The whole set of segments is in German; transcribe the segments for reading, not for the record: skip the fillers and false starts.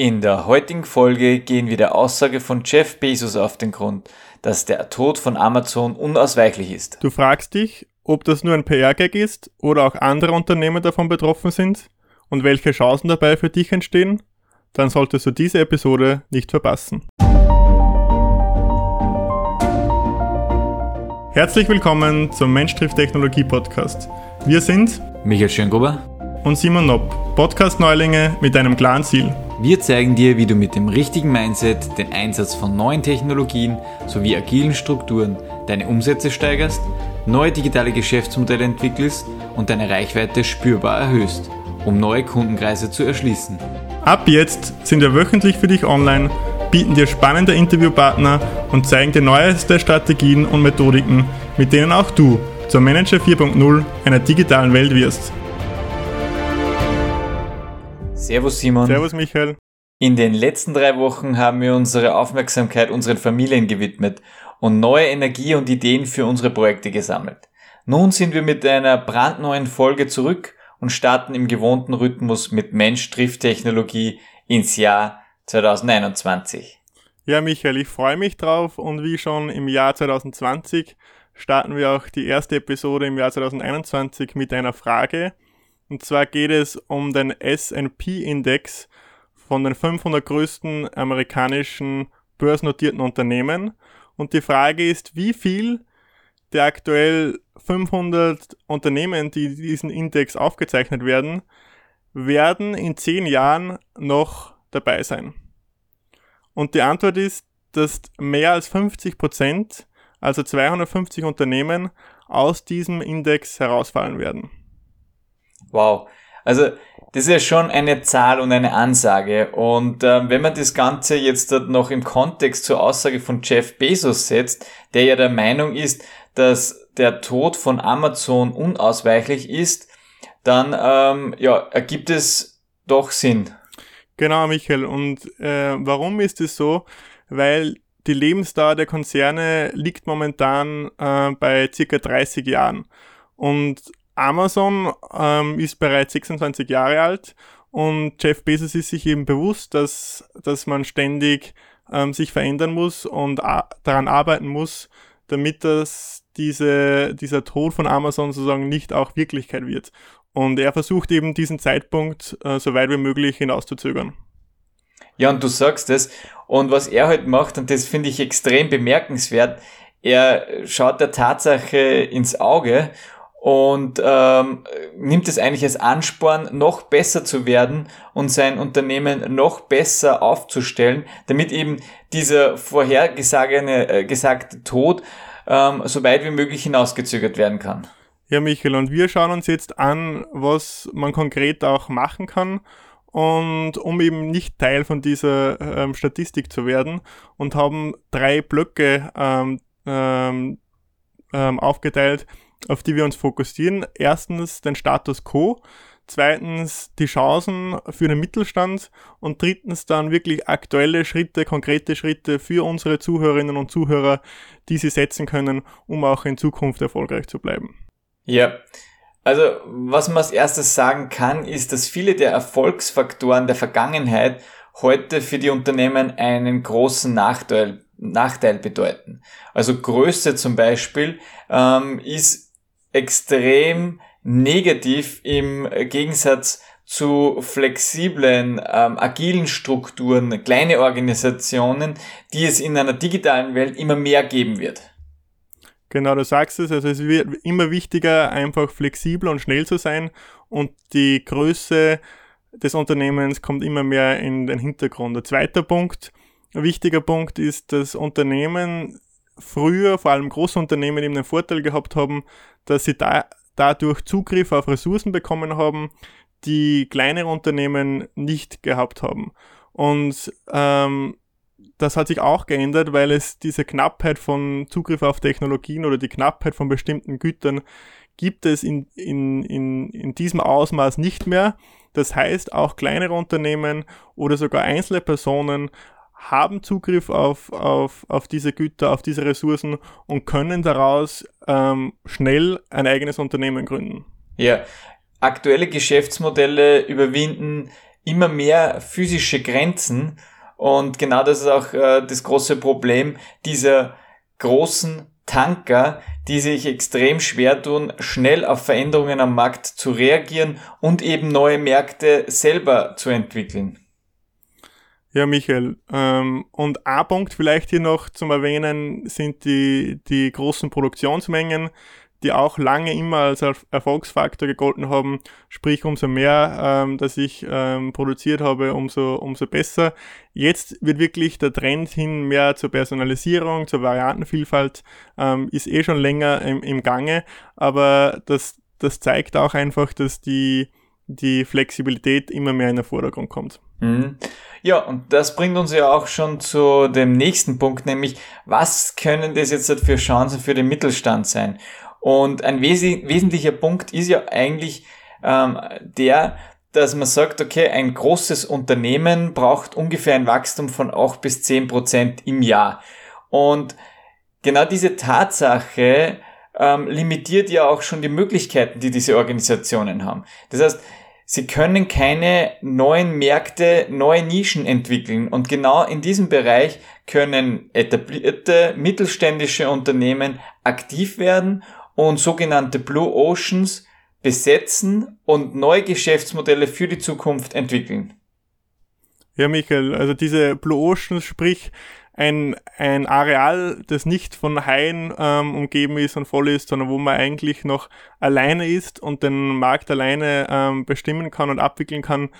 In der heutigen Folge gehen wir der Aussage von Jeff Bezos auf den Grund, dass der Tod von Amazon unausweichlich ist. Du fragst dich, ob das nur ein PR-Gag ist oder auch andere Unternehmen davon betroffen sind und welche Chancen dabei für dich entstehen? Dann solltest du diese Episode nicht verpassen. Herzlich willkommen zum Mensch trifft Technologie Podcast. Wir sind Michael Schöngruber und Simon Nopp, Podcast-Neulinge mit einem klaren Ziel. Wir zeigen dir, wie du mit dem richtigen Mindset den Einsatz von neuen Technologien sowie agilen Strukturen deine Umsätze steigerst, neue digitale Geschäftsmodelle entwickelst und deine Reichweite spürbar erhöhst, um neue Kundenkreise zu erschließen. Ab jetzt sind wir wöchentlich für dich online, bieten dir spannende Interviewpartner und zeigen dir neueste Strategien und Methodiken, mit denen auch du zur Manager 4.0 einer digitalen Welt wirst. Servus Simon. Servus Michael. In den letzten 3 Wochen haben wir unsere Aufmerksamkeit unseren Familien gewidmet und neue Energie und Ideen für unsere Projekte gesammelt. Nun sind wir mit einer brandneuen Folge zurück und starten im gewohnten Rhythmus mit Mensch trifft Technologie ins Jahr 2021. Ja Michael, ich freue mich drauf und wie schon im Jahr 2020 starten wir auch die erste Episode im Jahr 2021 mit einer Frage. Und zwar geht es um den S&P-Index von den 500 größten amerikanischen börsennotierten Unternehmen. Und die Frage ist, wie viel der aktuell 500 Unternehmen, die in diesen Index aufgezeichnet werden, in 10 Jahren noch dabei sein? Und die Antwort ist, dass mehr als 50%, also 250 Unternehmen, aus diesem Index herausfallen werden. Wow, also das ist ja schon eine Zahl und eine Ansage und wenn man das Ganze jetzt noch im Kontext zur Aussage von Jeff Bezos setzt, der ja der Meinung ist, dass der Tod von Amazon unausweichlich ist, dann ergibt es doch Sinn. Genau Michael, und warum ist es so? Weil die Lebensdauer der Konzerne liegt momentan bei ca. 30 Jahren und Amazon ist bereits 26 Jahre alt und Jeff Bezos ist sich eben bewusst, dass man ständig sich verändern muss und daran arbeiten muss, damit dieser Tod von Amazon sozusagen nicht auch Wirklichkeit wird. Und er versucht eben diesen Zeitpunkt so weit wie möglich hinauszuzögern. Ja, und du sagst es. Und was er heute macht, und das finde ich extrem bemerkenswert, er schaut der Tatsache ins Auge und nimmt es eigentlich als Ansporn, noch besser zu werden und sein Unternehmen noch besser aufzustellen, damit eben dieser vorhergesagte Tod so weit wie möglich hinausgezögert werden kann. Ja Michael, und wir schauen uns jetzt an, was man konkret auch machen kann, und um eben nicht Teil von dieser Statistik zu werden, und haben 3 Blöcke aufgeteilt, auf die wir uns fokussieren. Erstens den Status quo, zweitens die Chancen für den Mittelstand und drittens dann wirklich aktuelle Schritte, konkrete Schritte für unsere Zuhörerinnen und Zuhörer, die sie setzen können, um auch in Zukunft erfolgreich zu bleiben. Ja, also was man als erstes sagen kann, ist, dass viele der Erfolgsfaktoren der Vergangenheit heute für die Unternehmen einen großen Nachteil bedeuten. Also Größe zum Beispiel ist extrem negativ im Gegensatz zu flexiblen, agilen Strukturen, kleine Organisationen, die es in einer digitalen Welt immer mehr geben wird. Genau, du sagst es. Also es wird immer wichtiger, einfach flexibel und schnell zu sein, und die Größe des Unternehmens kommt immer mehr in den Hintergrund. Der zweite Punkt, ein wichtiger Punkt ist, dass Unternehmen früher, vor allem große Unternehmen, eben den Vorteil gehabt haben, dass sie dadurch Zugriff auf Ressourcen bekommen haben, die kleinere Unternehmen nicht gehabt haben. Und das hat sich auch geändert, weil es diese Knappheit von Zugriff auf Technologien oder die Knappheit von bestimmten Gütern gibt es in diesem Ausmaß nicht mehr. Das heißt, auch kleinere Unternehmen oder sogar einzelne Personen haben Zugriff auf diese Güter, auf diese Ressourcen und können daraus schnell ein eigenes Unternehmen gründen. Ja, aktuelle Geschäftsmodelle überwinden immer mehr physische Grenzen. Und genau das ist auch das große Problem dieser großen Tanker, die sich extrem schwer tun, schnell auf Veränderungen am Markt zu reagieren und eben neue Märkte selber zu entwickeln. Ja, Michael. Und ein Punkt vielleicht hier noch zum Erwähnen sind die großen Produktionsmengen, die auch lange immer als Erfolgsfaktor gegolten haben. Sprich, umso mehr, dass ich produziert habe, umso besser. Jetzt wird wirklich der Trend hin mehr zur Personalisierung, zur Variantenvielfalt, ist eh schon länger im Gange. Aber das zeigt auch einfach, dass die Flexibilität immer mehr in den Vordergrund kommt. Ja, und das bringt uns ja auch schon zu dem nächsten Punkt, nämlich was können das jetzt für Chancen für den Mittelstand sein? Und ein wesentlicher Punkt ist ja eigentlich dass man sagt, okay, ein großes Unternehmen braucht ungefähr ein Wachstum von 8-10% im Jahr. Und genau diese Tatsache limitiert ja auch schon die Möglichkeiten, die diese Organisationen haben. Das heißt, sie können keine neuen Märkte, neue Nischen entwickeln. Und genau in diesem Bereich können etablierte mittelständische Unternehmen aktiv werden und sogenannte Blue Oceans besetzen und neue Geschäftsmodelle für die Zukunft entwickeln. Ja, Michael, also diese Blue Oceans, sprich ein Areal, das nicht von Haien umgeben ist und voll ist, sondern wo man eigentlich noch alleine ist und den Markt alleine bestimmen kann und abwickeln kann,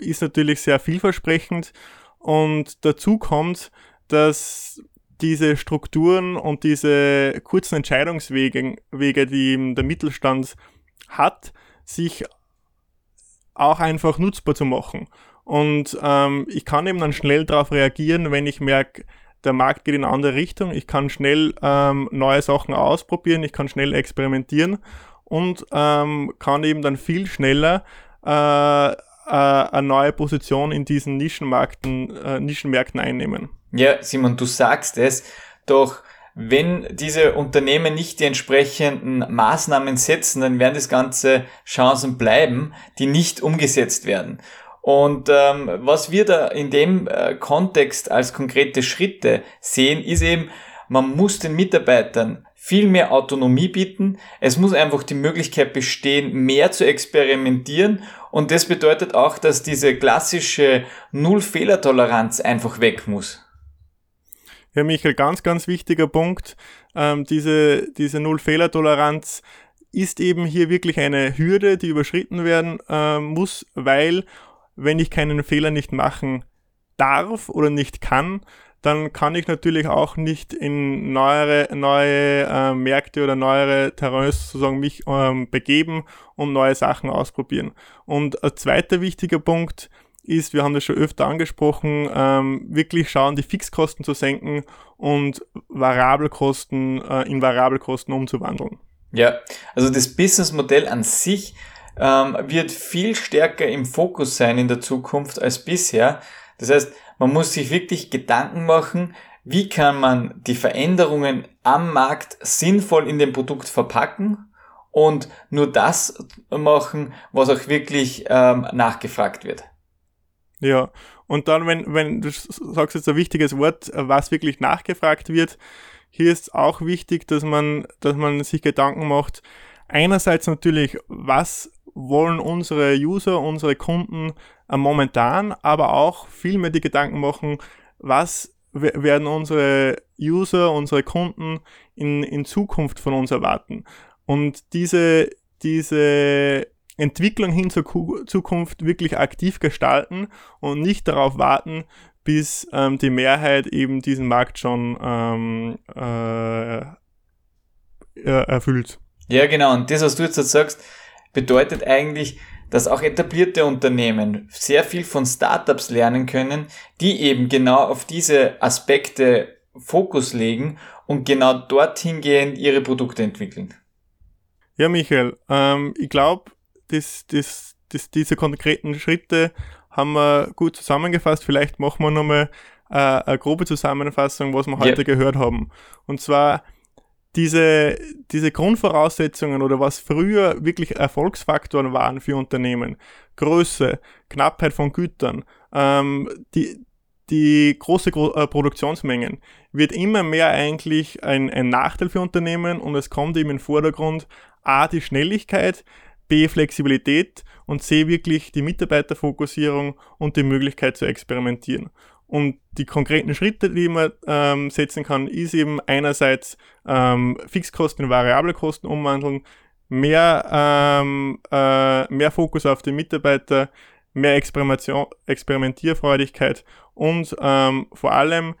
ist natürlich sehr vielversprechend. Und dazu kommt, dass diese Strukturen und diese kurzen Entscheidungswege, die der Mittelstand hat, sich auch einfach nutzbar zu machen. Und ich kann eben dann schnell darauf reagieren, wenn ich merke, der Markt geht in eine andere Richtung. Ich kann schnell neue Sachen ausprobieren, ich kann schnell experimentieren und kann eben dann viel schneller eine neue Position in diesen Nischenmärkten einnehmen. Ja, Simon, du sagst es, doch wenn diese Unternehmen nicht die entsprechenden Maßnahmen setzen, dann werden das Ganze Chancen bleiben, die nicht umgesetzt werden. Und was wir da in dem Kontext als konkrete Schritte sehen, ist eben, man muss den Mitarbeitern viel mehr Autonomie bieten. Es muss einfach die Möglichkeit bestehen, mehr zu experimentieren. Und das bedeutet auch, dass diese klassische Null-Fehler-Toleranz einfach weg muss. Ja, Michael, ganz, ganz wichtiger Punkt. Diese Null-Fehler-Toleranz ist eben hier wirklich eine Hürde, die überschritten werden muss, weil wenn ich keinen Fehler nicht machen darf oder nicht kann, dann kann ich natürlich auch nicht in neue Märkte oder neuere Terrains sozusagen mich begeben und neue Sachen ausprobieren. Und ein zweiter wichtiger Punkt ist, wir haben das schon öfter angesprochen, wirklich schauen, die Fixkosten zu senken und in Variabelkosten umzuwandeln. Ja, also das Businessmodell an sich wird viel stärker im Fokus sein in der Zukunft als bisher. Das heißt, man muss sich wirklich Gedanken machen, wie kann man die Veränderungen am Markt sinnvoll in dem Produkt verpacken und nur das machen, was auch wirklich nachgefragt wird. Ja, und dann, wenn du sagst jetzt ein wichtiges Wort, was wirklich nachgefragt wird, hier ist auch wichtig, dass man sich Gedanken macht, einerseits natürlich, was wollen unsere User, unsere Kunden momentan, aber auch viel mehr die Gedanken machen, was werden unsere User, unsere Kunden in Zukunft von uns erwarten. Und diese Entwicklung hin zur Zukunft wirklich aktiv gestalten und nicht darauf warten, bis die Mehrheit eben diesen Markt schon erfüllt. Ja, genau. Und das, was du jetzt sagst, bedeutet eigentlich, dass auch etablierte Unternehmen sehr viel von Startups lernen können, die eben genau auf diese Aspekte Fokus legen und genau dorthin gehend ihre Produkte entwickeln. Ja, Michael, ich glaube, diese konkreten Schritte haben wir gut zusammengefasst. Vielleicht machen wir nochmal eine grobe Zusammenfassung, was wir heute gehört haben. Und zwar diese Grundvoraussetzungen oder was früher wirklich Erfolgsfaktoren waren für Unternehmen, Größe, Knappheit von Gütern, die große Produktionsmengen, wird immer mehr eigentlich ein Nachteil für Unternehmen, und es kommt eben in den Vordergrund A, die Schnelligkeit, B, Flexibilität und C, wirklich die Mitarbeiterfokussierung und die Möglichkeit zu experimentieren. Und die konkreten Schritte, die man setzen kann, ist eben einerseits Fixkosten in variable Kosten umwandeln, mehr Fokus auf die Mitarbeiter, mehr Experimentierfreudigkeit und vor allem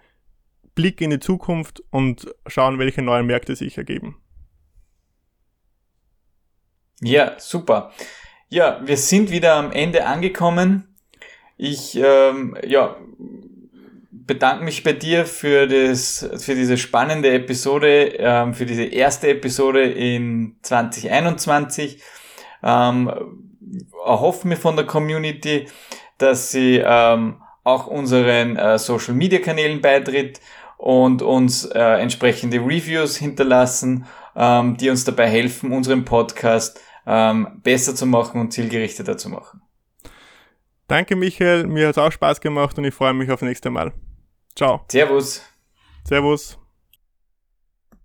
Blick in die Zukunft und schauen, welche neuen Märkte sich ergeben. Ja, super. Ja, wir sind wieder am Ende angekommen. Ich bedanke mich bei dir für diese spannende Episode, für diese erste Episode in 2021. Erhoffen wir von der Community, dass sie auch unseren Social Media Kanälen beitritt und uns entsprechende Reviews hinterlassen, die uns dabei helfen, unseren Podcast besser zu machen und zielgerichteter zu machen. Danke, Michael. Mir hat es auch Spaß gemacht und ich freue mich aufs nächste Mal. Ciao. Servus.